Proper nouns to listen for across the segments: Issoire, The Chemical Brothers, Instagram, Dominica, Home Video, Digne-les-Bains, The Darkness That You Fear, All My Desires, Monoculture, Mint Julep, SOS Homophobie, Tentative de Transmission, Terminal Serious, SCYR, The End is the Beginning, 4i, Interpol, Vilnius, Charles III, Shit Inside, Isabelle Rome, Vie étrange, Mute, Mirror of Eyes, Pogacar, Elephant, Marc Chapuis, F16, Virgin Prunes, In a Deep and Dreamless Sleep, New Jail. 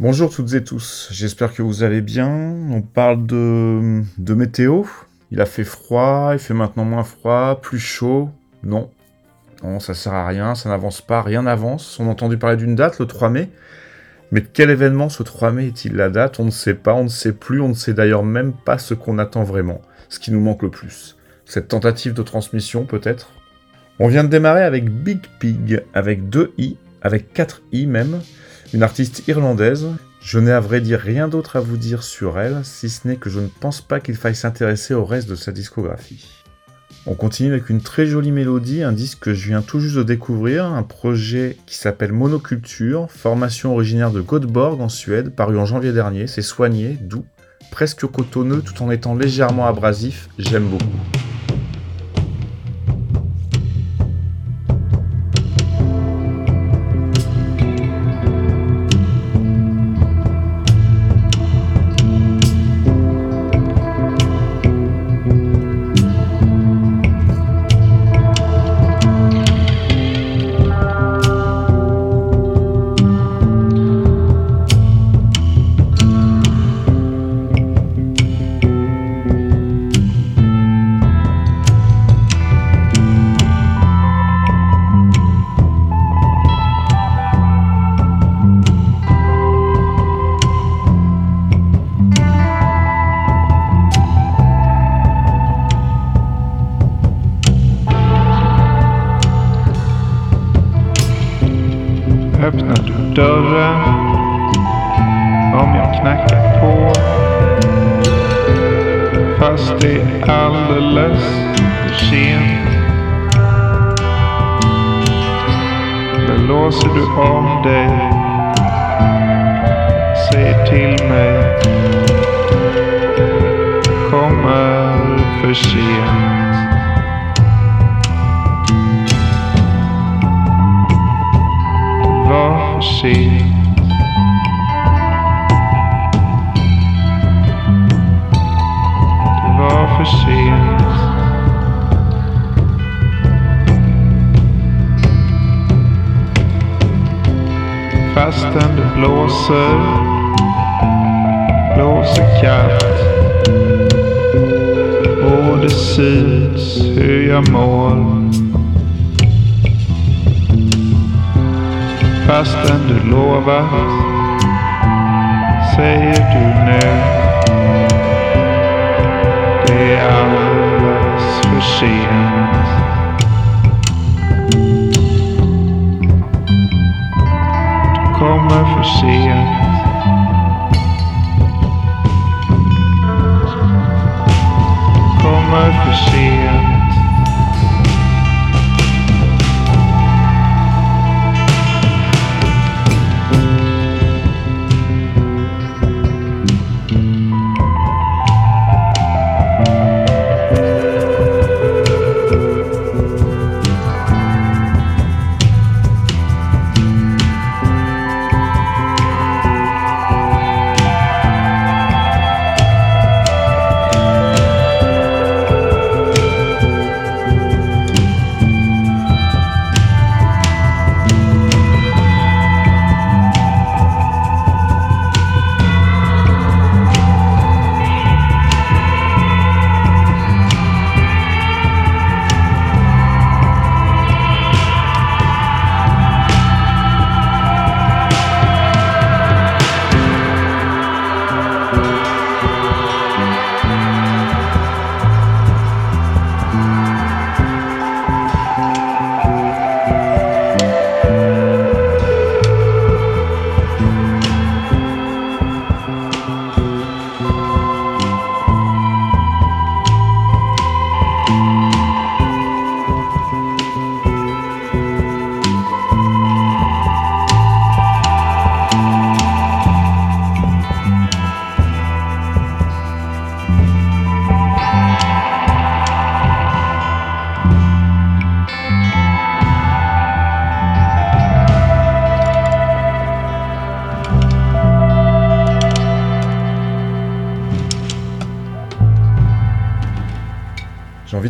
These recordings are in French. Bonjour toutes et tous, j'espère que vous allez bien. On parle de météo. Il a fait froid, il fait maintenant moins froid, plus chaud. Non, ça sert à rien, ça n'avance pas, rien n'avance. On a entendu parler d'une date, le 3 mai. Mais de quel événement ce 3 mai est-il la date ? On ne sait pas, on ne sait plus, on ne sait d'ailleurs même pas ce qu'on attend vraiment. Ce qui nous manque le plus. Cette tentative de transmission peut-être. On vient de démarrer avec Big Pig, avec 2i, avec 4i même. Une artiste irlandaise, je n'ai à vrai dire rien d'autre à vous dire sur elle, si ce n'est que je ne pense pas qu'il faille s'intéresser au reste de sa discographie. On continue avec une très jolie mélodie, un disque que je viens tout juste de découvrir, un projet qui s'appelle Monoculture, formation originaire de Göteborg en Suède, paru en janvier dernier, c'est soigné, doux, presque cotonneux tout en étant légèrement abrasif, j'aime beaucoup. Fastän det blåser, blåser kallt, både precis hur jag mår. Fastän du lovat, säger du nu, det är alldeles för sent. Du kommer för sent. Du kommer för sent.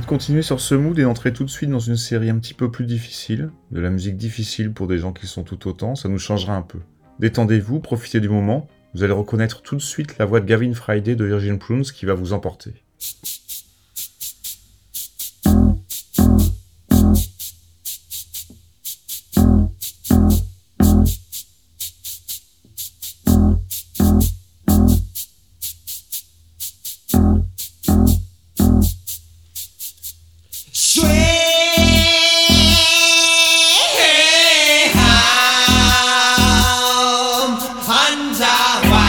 Continuer sur ce mood et entrer tout de suite dans une série un petit peu plus difficile, de la musique difficile pour des gens qui sont tout autant, ça nous changera un peu. Détendez-vous, profitez du moment, vous allez reconnaître tout de suite la voix de Gavin Friday de Virgin Prunes qui va vous emporter. Why?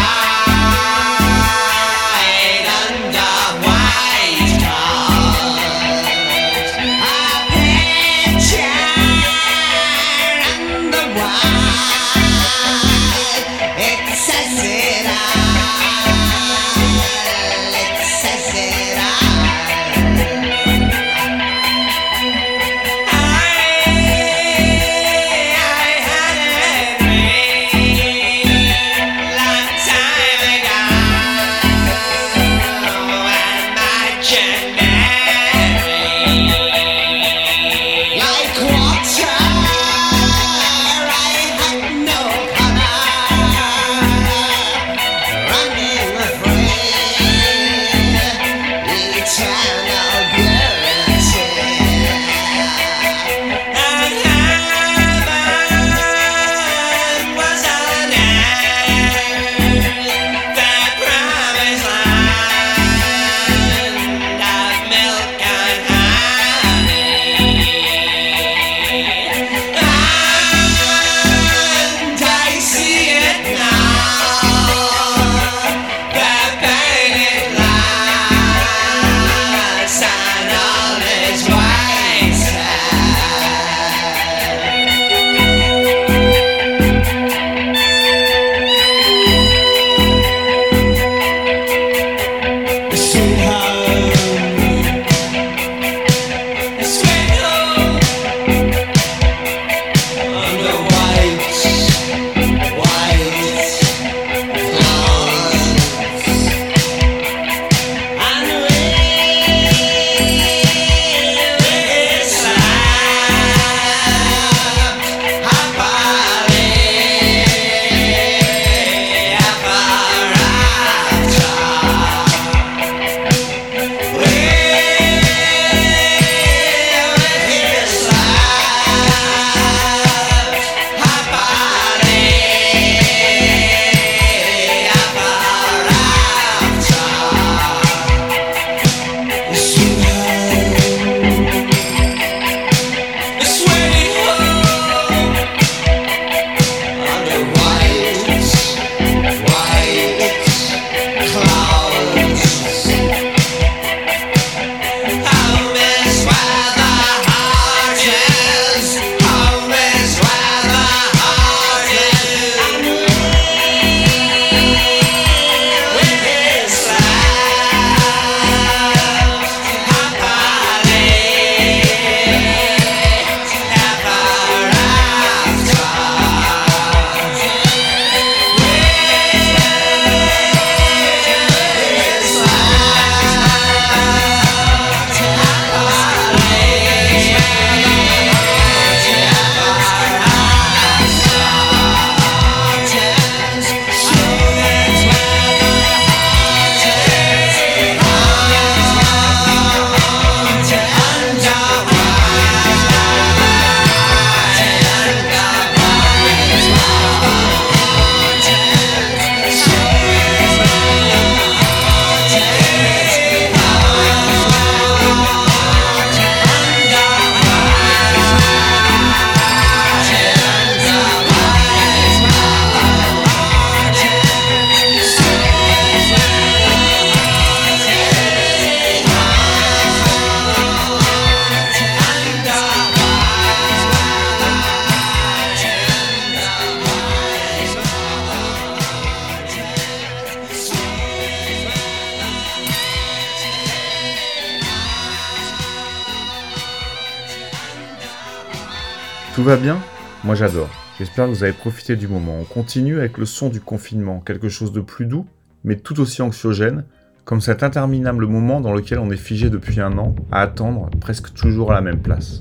Tout va bien ? Moi j'adore. J'espère que vous avez profité du moment. On continue avec le son du confinement, quelque chose de plus doux, mais tout aussi anxiogène, comme cet interminable moment dans lequel on est figé depuis un an, à attendre presque toujours à la même place.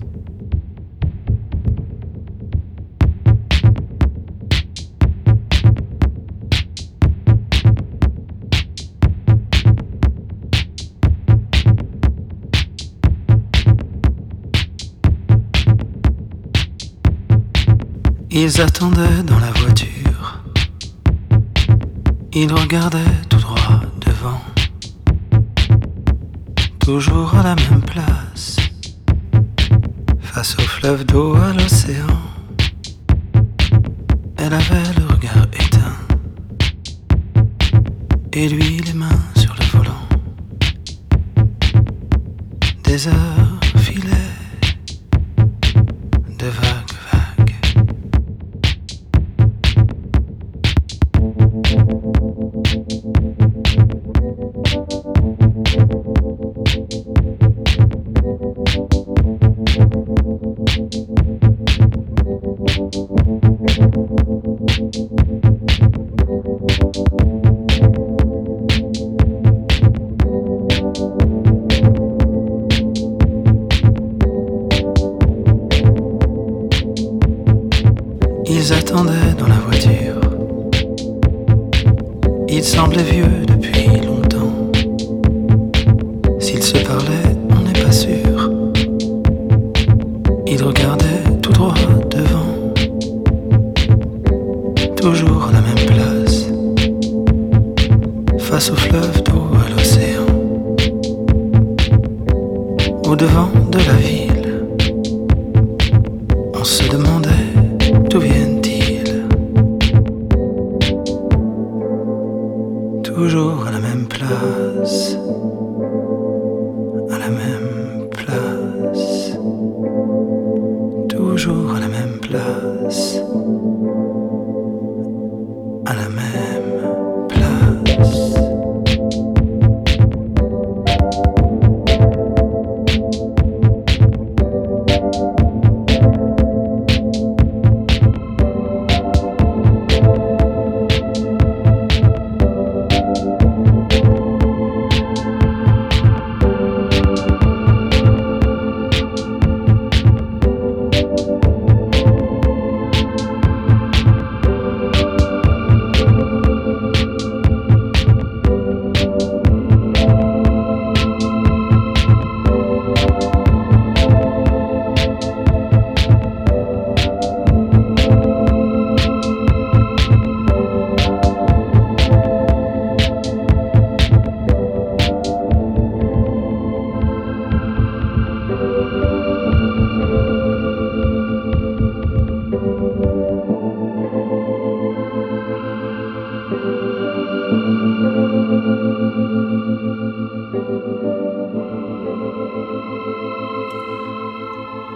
Ils attendaient dans la voiture, ils regardaient tout droit devant, toujours à la même place, face au fleuve d'eau à l'océan. Elle avait le regard éteint, et lui les mains sur le volant. Des heures filaient, de vagues.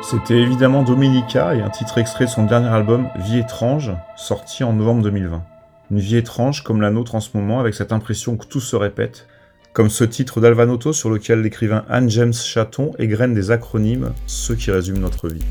C'était évidemment Dominica et un titre extrait de son dernier album Vie étrange, sorti en novembre 2020. Une vie étrange comme la nôtre en ce moment, avec cette impression que tout se répète, comme ce titre d'Alvanotto sur lequel l'écrivain Anne-James Chaton égrène des acronymes, ceux qui résument notre vie.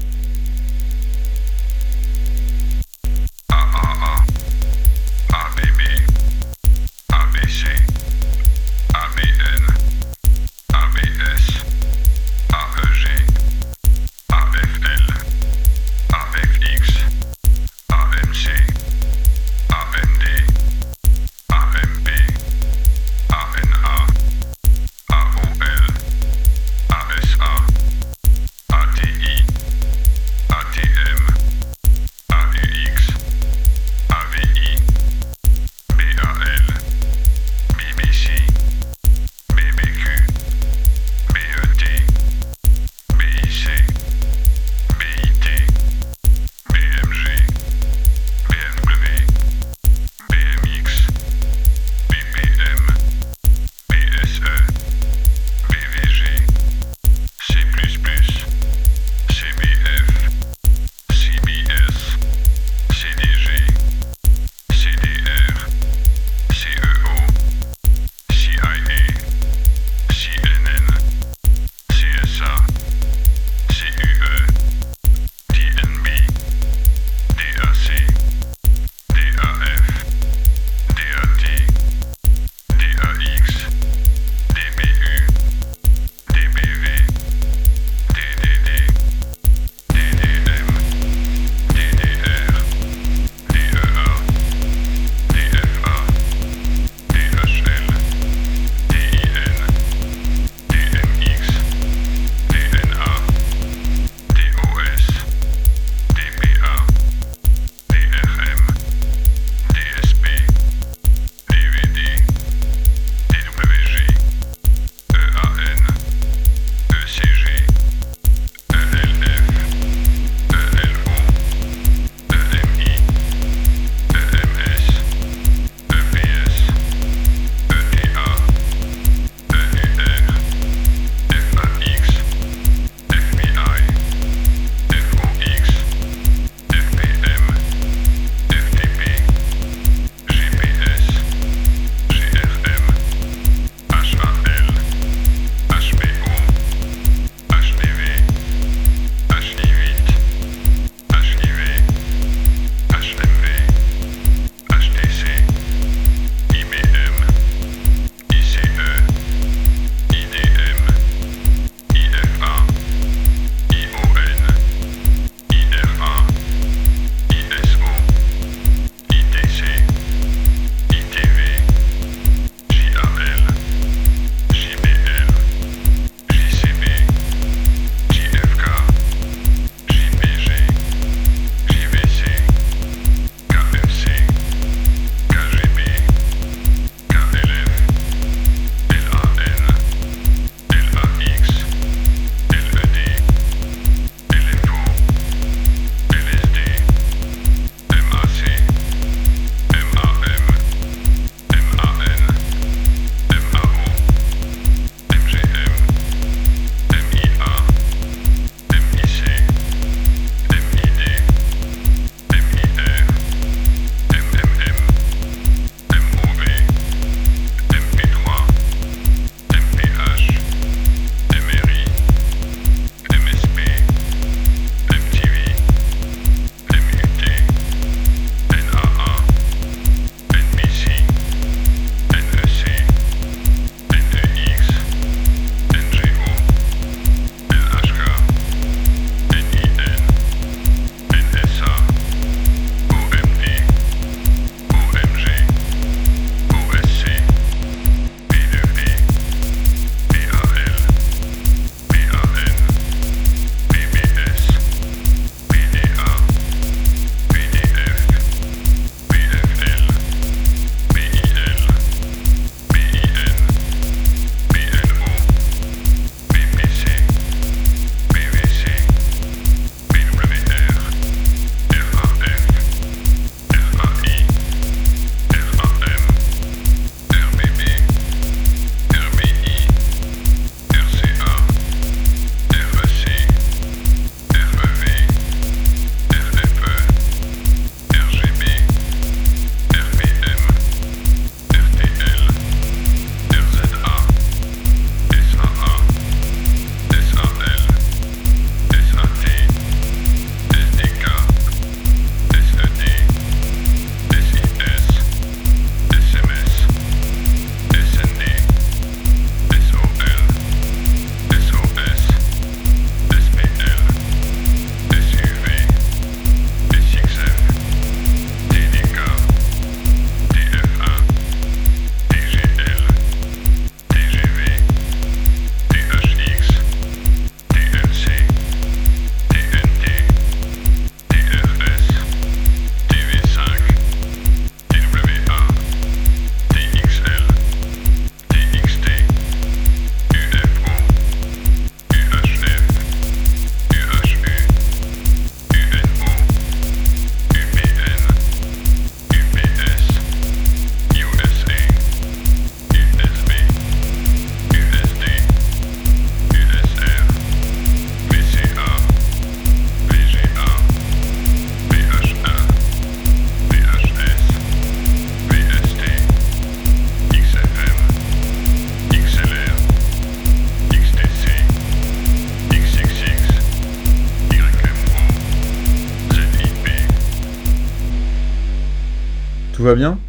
va bien,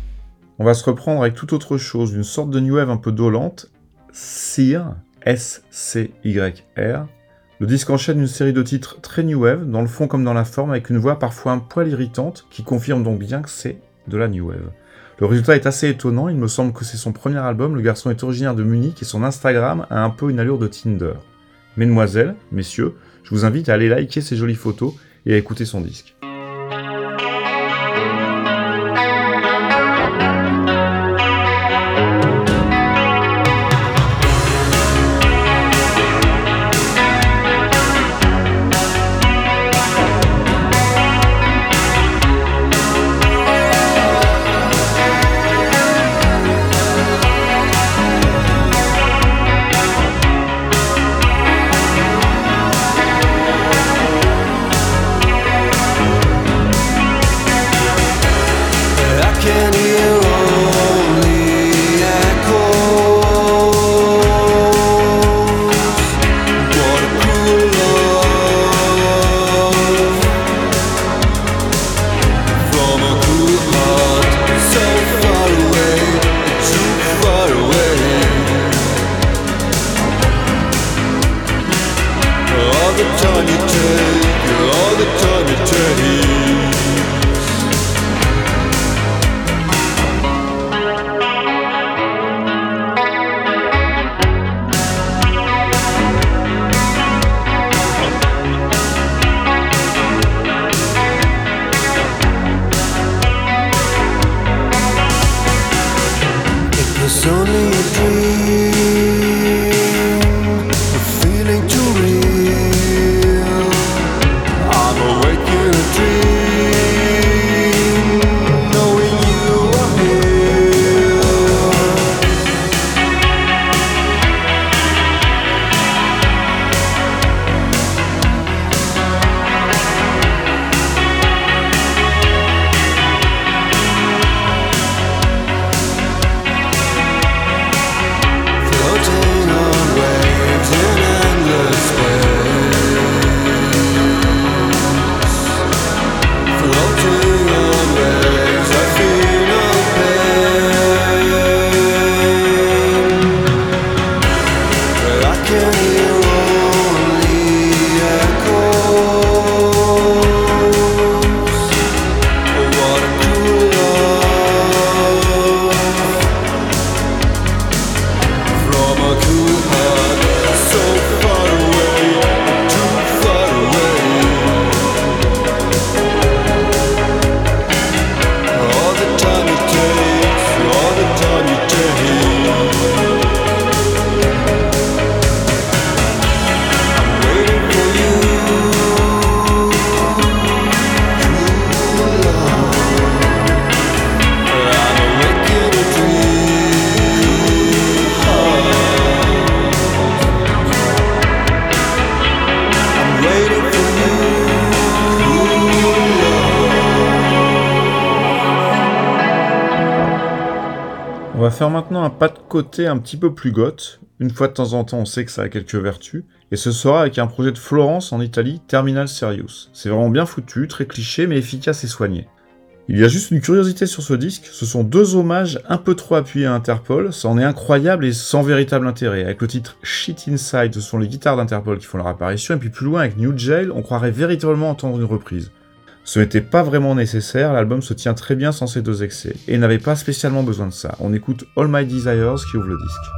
on va se reprendre avec toute autre chose, une sorte de new wave un peu dolente, Cyr, S-C-Y-R. Le disque enchaîne une série de titres très new wave, dans le fond comme dans la forme, avec une voix parfois un poil irritante, qui confirme donc bien que c'est de la new wave. Le résultat est assez étonnant, il me semble que c'est son premier album, le garçon est originaire de Munich et son Instagram a un peu une allure de Tinder. Mesdemoiselles, messieurs, je vous invite à aller liker ces jolies photos et à écouter son disque. Faire maintenant un pas de côté un petit peu plus goth, une fois de temps en temps on sait que ça a quelques vertus, et ce sera avec un projet de Florence en Italie, Terminal Serious. C'est vraiment bien foutu, très cliché mais efficace et soigné. Il y a juste une curiosité sur ce disque, ce sont deux hommages un peu trop appuyés à Interpol, ça en est incroyable et sans véritable intérêt. Avec le titre Shit Inside, ce sont les guitares d'Interpol qui font leur apparition, et puis plus loin avec New Jail, on croirait véritablement entendre une reprise. Ce n'était pas vraiment nécessaire, l'album se tient très bien sans ces deux excès, et n'avait pas spécialement besoin de ça. On écoute All My Desires qui ouvre le disque.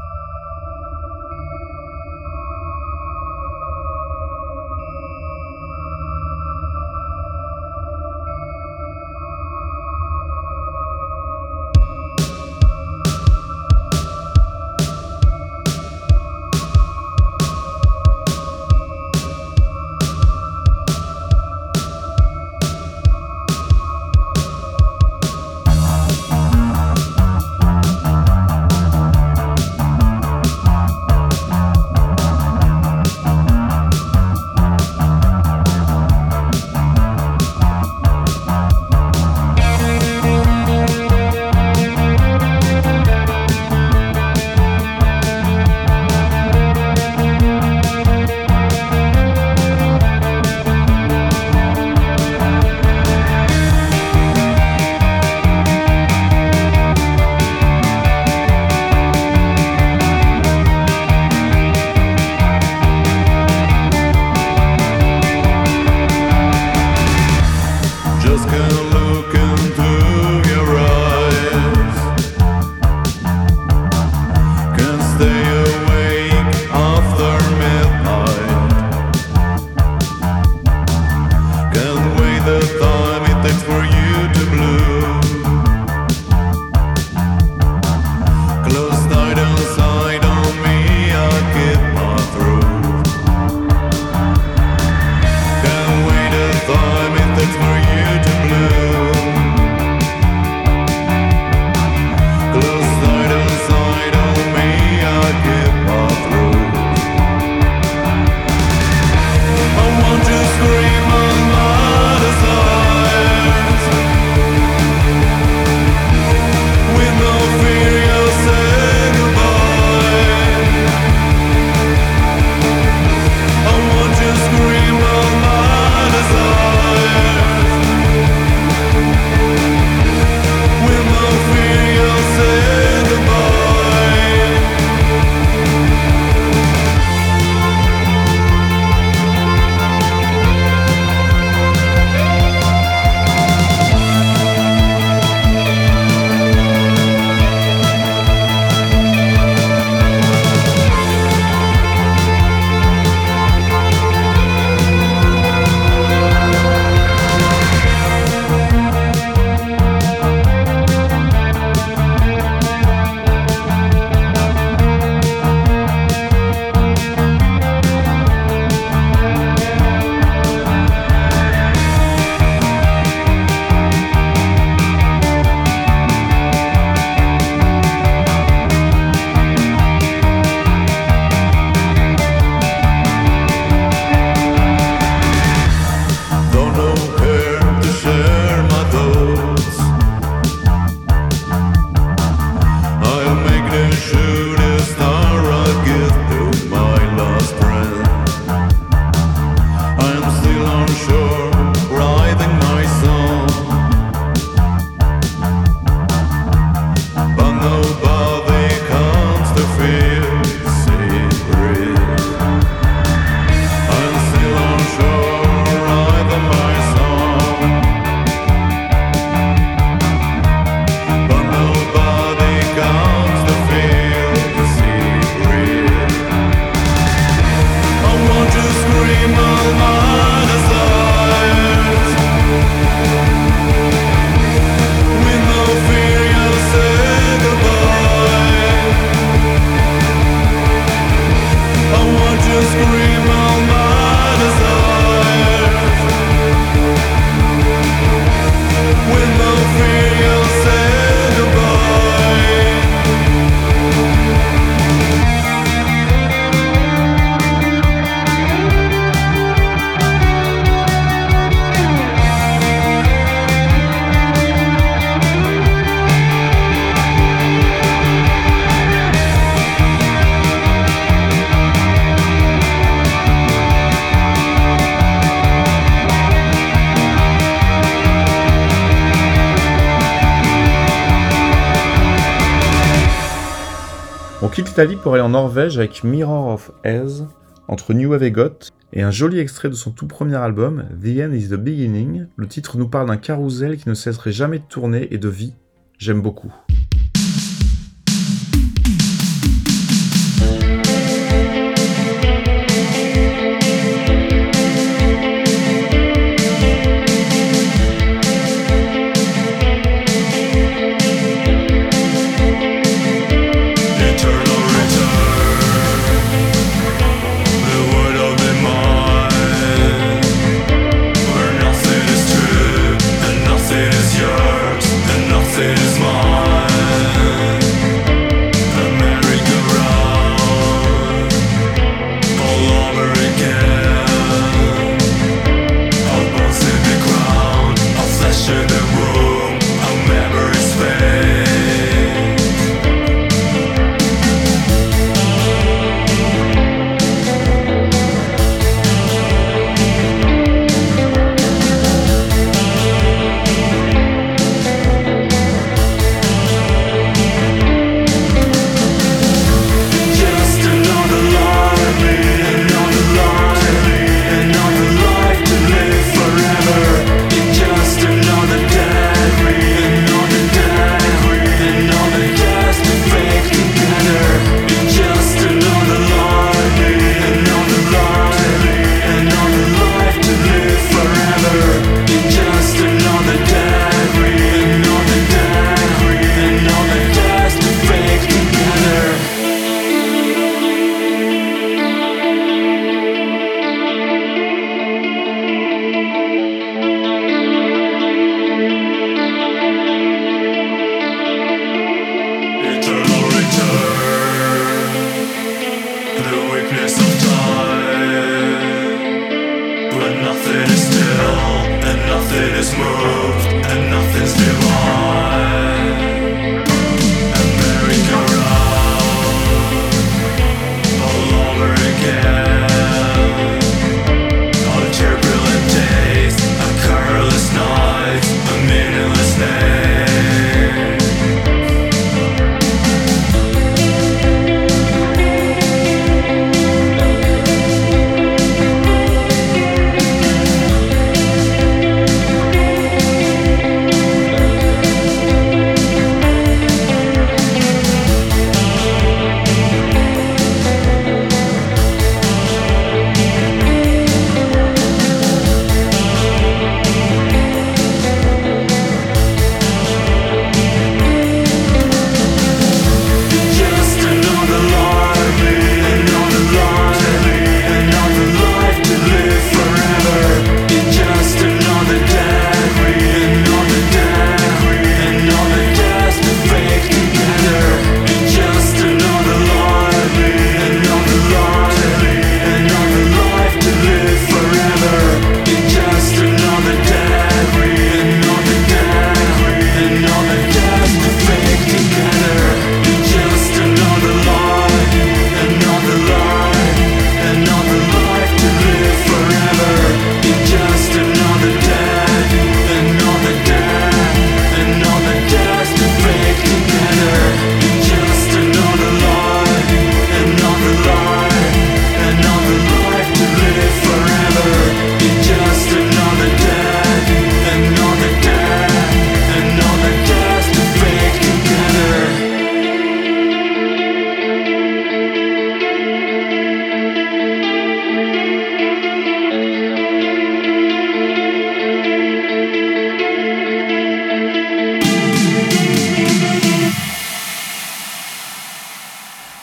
quitte l'Italie pour aller en Norvège avec Mirror of Eyes, entre New Wave et Goth, et un joli extrait de son tout premier album, The End is the Beginning. Le titre nous parle d'un carrousel qui ne cesserait jamais de tourner et de vie. J'aime beaucoup.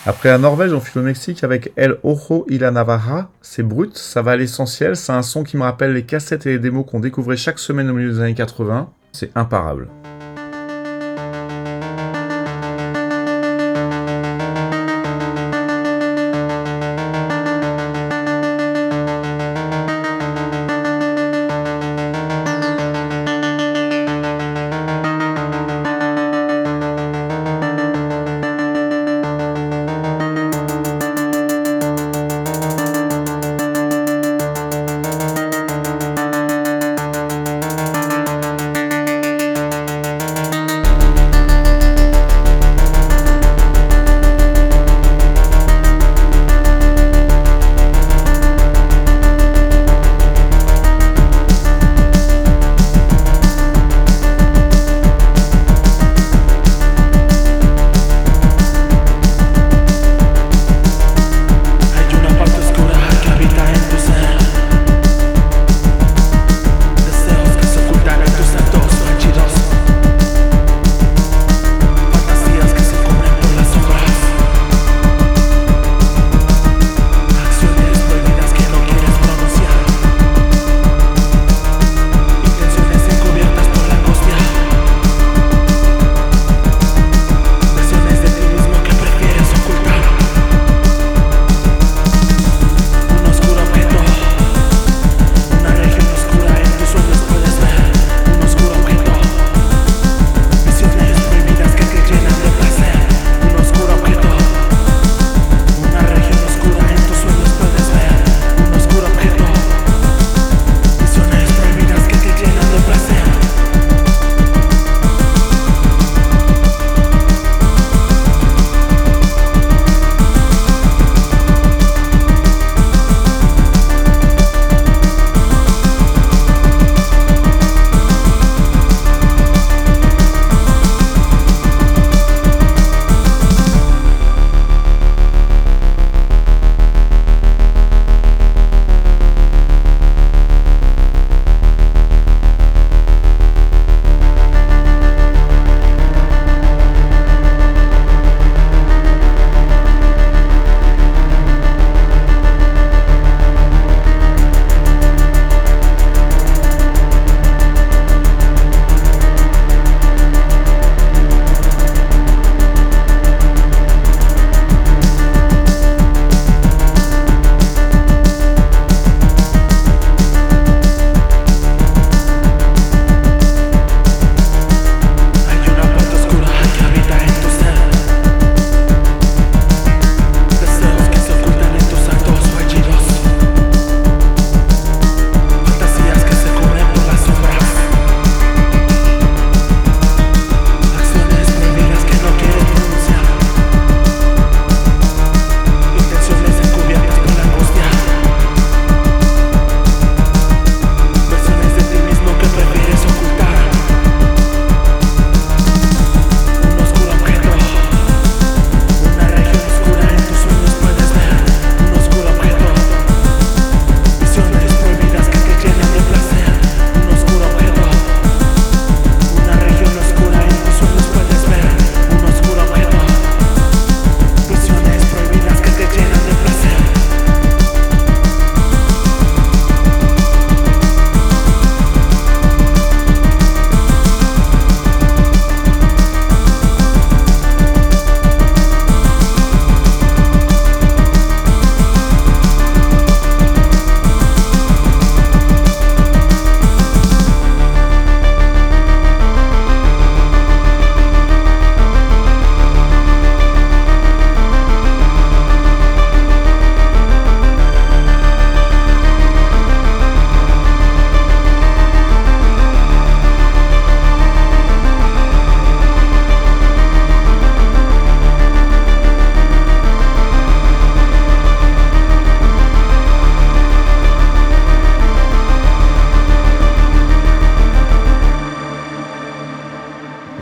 Après la Norvège, on file au Mexique avec El Ojo y la Navaja. C'est brut, ça va à l'essentiel, c'est un son qui me rappelle les cassettes et les démos qu'on découvrait chaque semaine au milieu des années 80. C'est imparable.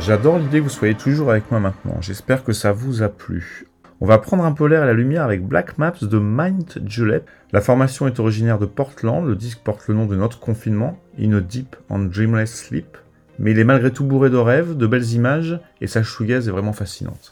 J'adore l'idée que vous soyez toujours avec moi maintenant. J'espère que ça vous a plu. On va prendre un peu l'air et la lumière avec Black Maps de Mint Julep. La formation est originaire de Portland. Le disque porte le nom de notre confinement, In a Deep and Dreamless Sleep. Mais il est malgré tout bourré de rêves, de belles images, et sa shoegaze est vraiment fascinante.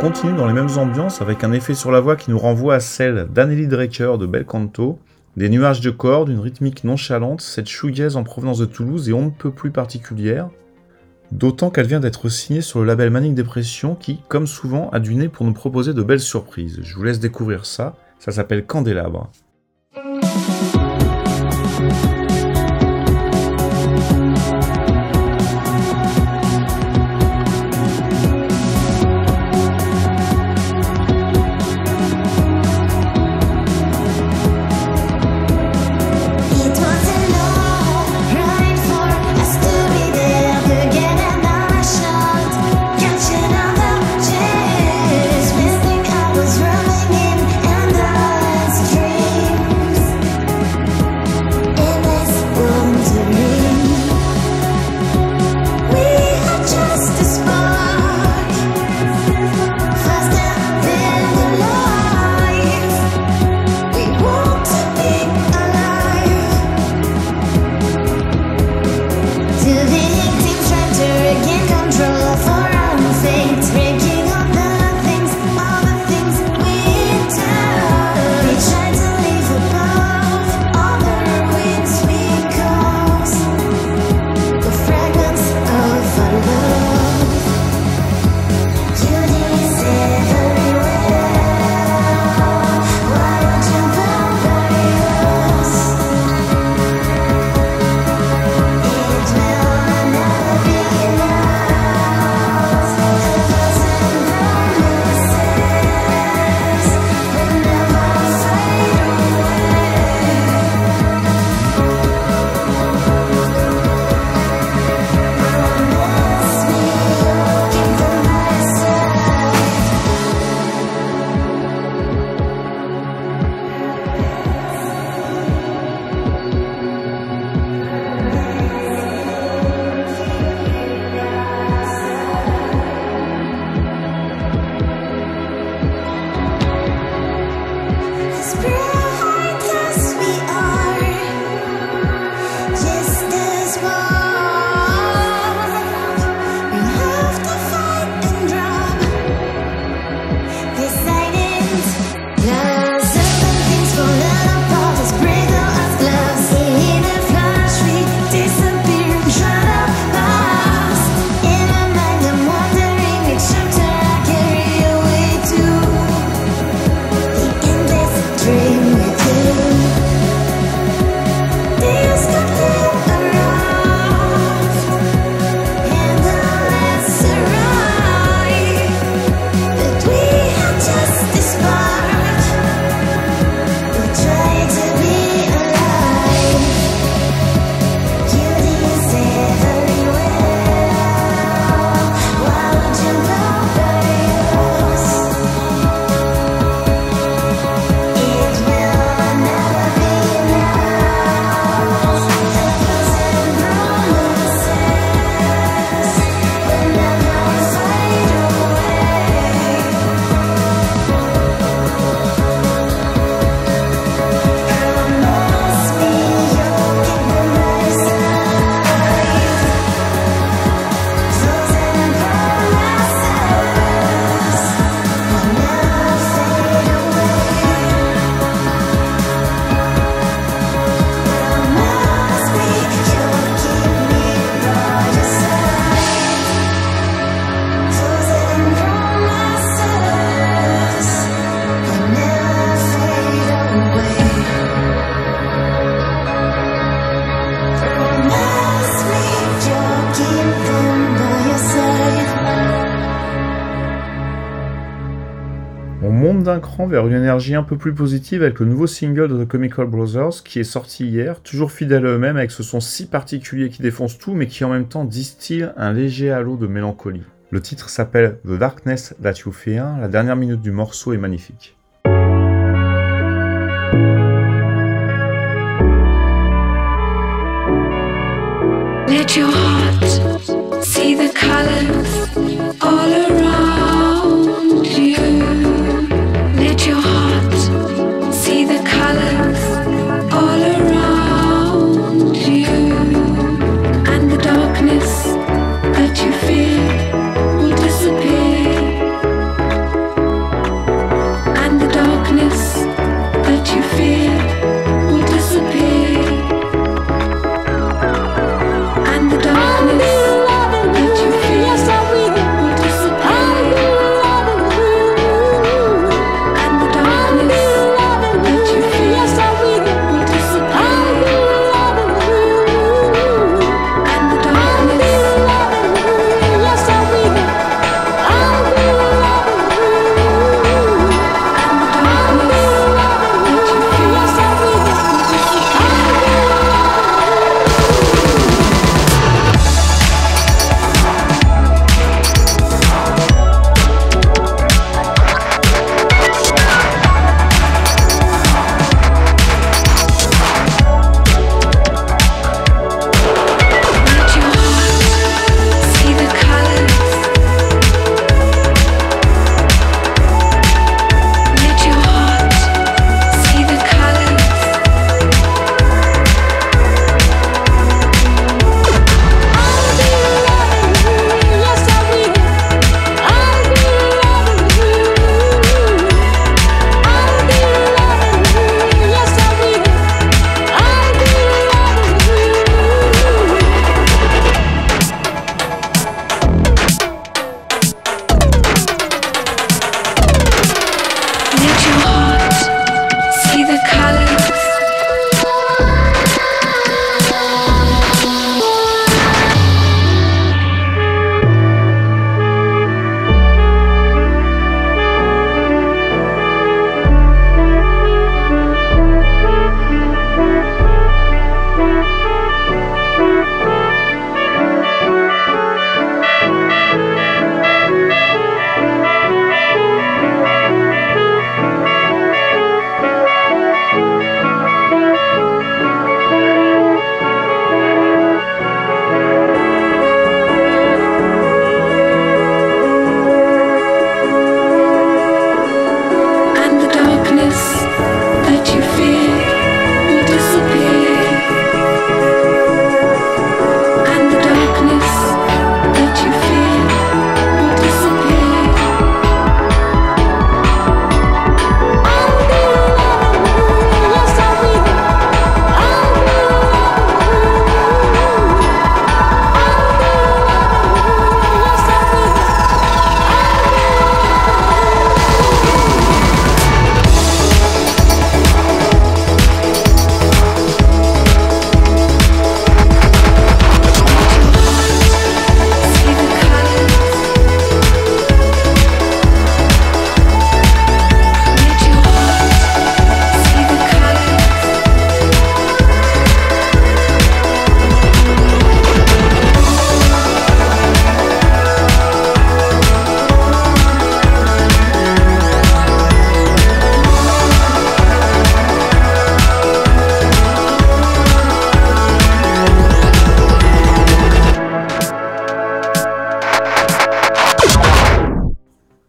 Continue dans les mêmes ambiances avec un effet sur la voix qui nous renvoie à celle d'Anneli Drecker de Belcanto, des nuages de cordes, une rythmique nonchalante, cette shoegaze en provenance de Toulouse est on ne peut plus particulière, d'autant qu'elle vient d'être signée sur le label Manic Dépression qui, comme souvent, a du nez pour nous proposer de belles surprises. Je vous laisse découvrir ça, ça s'appelle Candélabre. On monte d'un cran vers une énergie un peu plus positive avec le nouveau single de The Chemical Brothers qui est sorti hier, toujours fidèle à eux-mêmes avec ce son si particulier qui défonce tout mais qui en même temps distille un léger halo de mélancolie. Le titre s'appelle The Darkness That You Fear, la dernière minute du morceau est magnifique. Let your heart see the colors all around you. Let your heart see the colors all around you, and the darkness that you fear will disappear, and the darkness that you fear will disappear, and the darkness.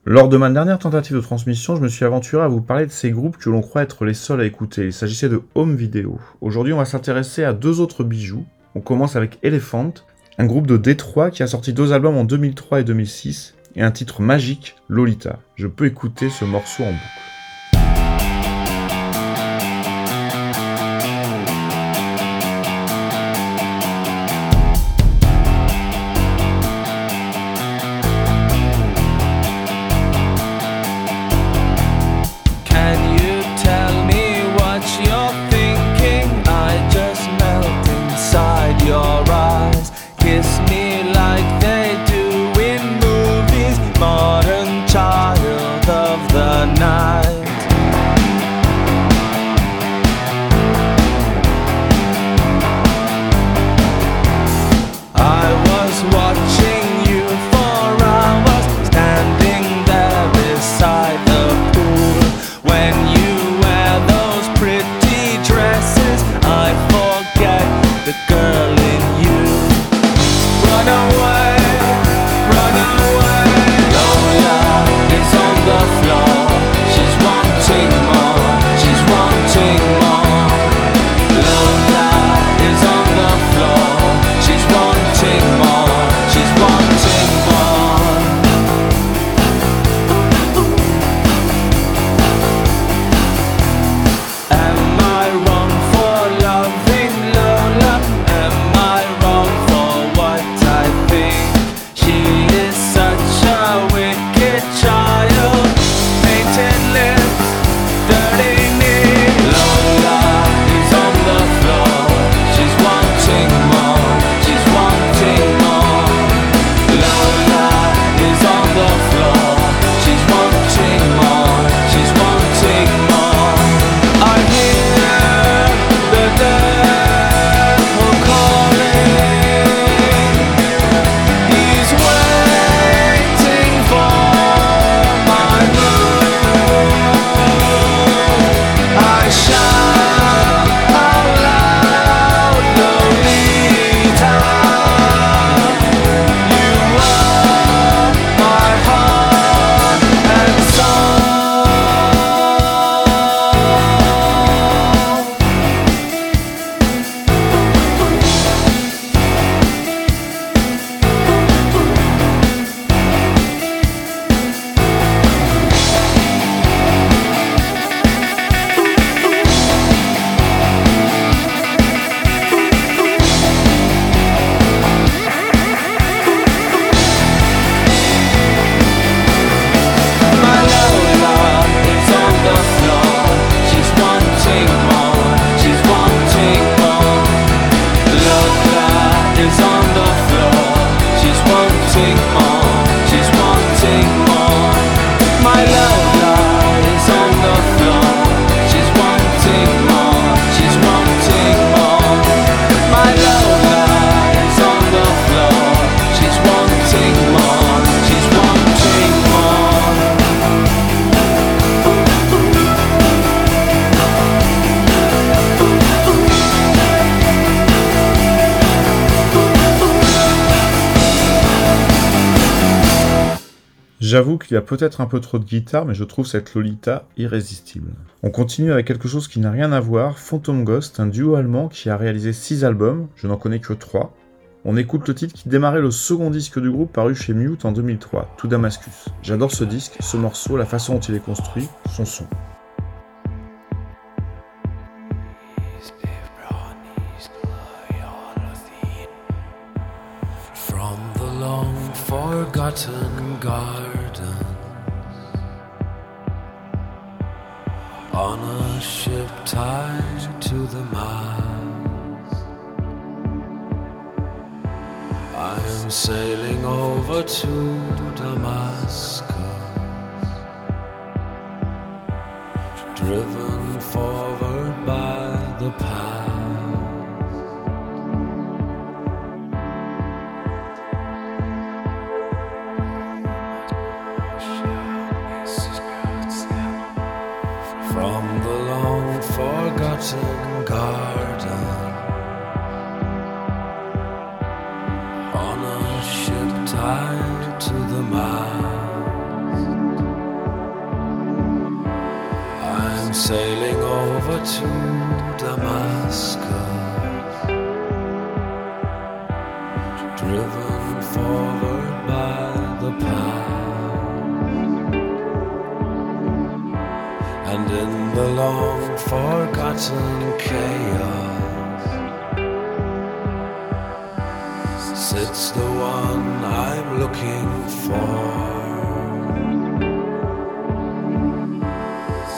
Lors de ma dernière tentative de transmission, je me suis aventuré à vous parler de ces groupes que l'on croit être les seuls à écouter. Il s'agissait de Home Video. Aujourd'hui, on va s'intéresser à deux autres bijoux. On commence avec Elephant, un groupe de Détroit qui a sorti 2 albums en 2003 et 2006, et un titre magique, Lolita. Je peux écouter ce morceau en boucle. night. I was watching you for hours, standing there beside the pool. When you wear those pretty dresses, I forget the girl in you. Run away, run away. Lola is on the floor. She's wanting more, she's wanting more. Lola is on the floor. She's wanting more, she's wanting more. Am I wrong for loving Lola? Am I wrong for what I think? She is such a wicked child. Painted lips, dirty knees. Lola is on the floor. She's wanting more, she's wanting more. Lola is on the floor. She's wanting more, she's wanting more. I hear the devil calling. He's waiting for my mood. I shout out loud, Lolita, you are my heart and soul. My Lola is on the floor. She's wanting more, she's wanting more. Lola is on the floor. She's wanting more, she's wanting more. My Lola is on the floor. She's wanting more, she's wanting more. My Lola is on the floor. She's wanting more, she's wanting more. J'avoue qu'il y a peut-être un peu trop de guitare, mais je trouve cette Lolita irrésistible. On continue avec quelque chose qui n'a rien à voir, Phantom Ghost, un duo allemand qui a réalisé 6 albums, je n'en connais que 3. On écoute le titre qui démarrait le second disque du groupe paru chez Mute en 2003, To Damascus. J'adore ce disque, ce morceau, la façon dont il est construit, son son. From the long forgotten gardens, on a ship tied to the mast, I am sailing over to Damascus, driven forward by the past. From the long forgotten garden, on a ship tied to the mast, I'm sailing over to Damascus, driven forward by the past. And in the long forgotten chaos sits the one I'm looking for,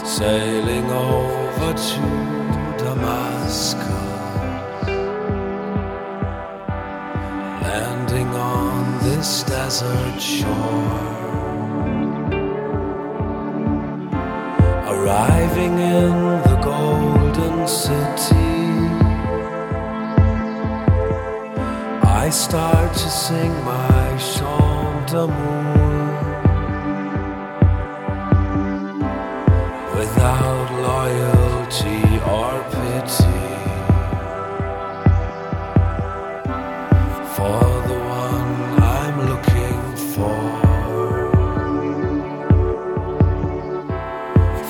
sailing over to Damascus, landing on this desert shore. arriving in the golden city. I start to sing my chant d'amour without loyalty or pity for the one I'm looking for.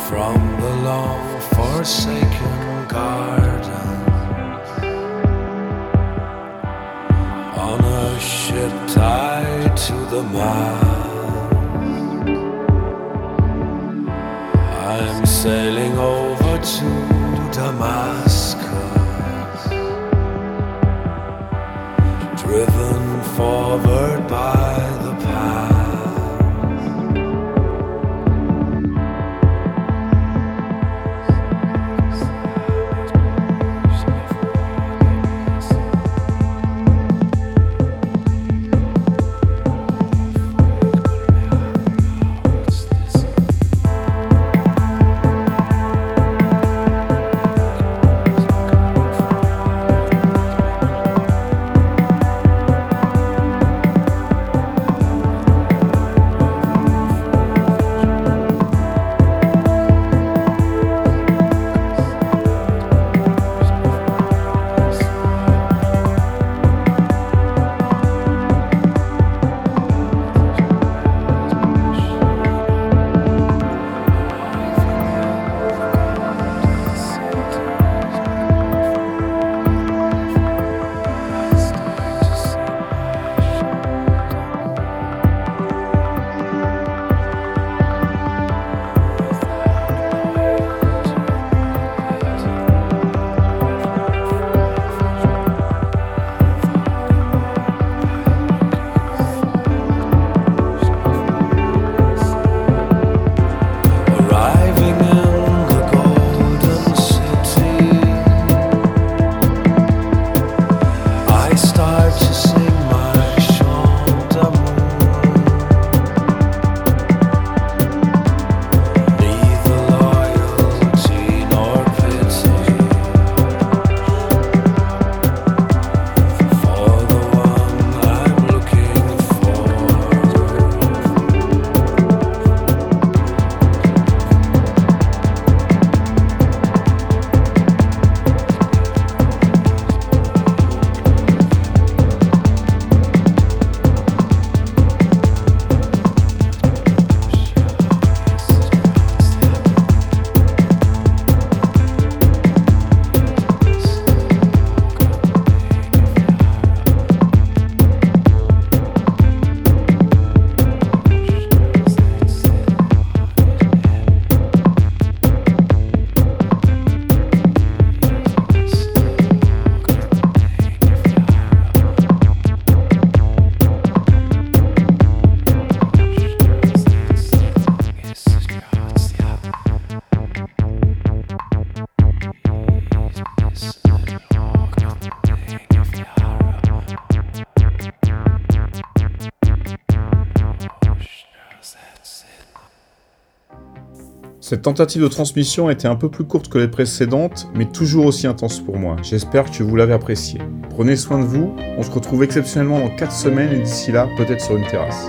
From the long forsaken garden on a ship tied to the mast, I'm sailing over to Damascus, driven forward by the Cette tentative de transmission était un peu plus courte que les précédentes, mais toujours aussi intense pour moi. J'espère que vous l'avez apprécié. Prenez soin de vous, on se retrouve exceptionnellement dans 4 semaines et d'ici là, peut-être sur une terrasse.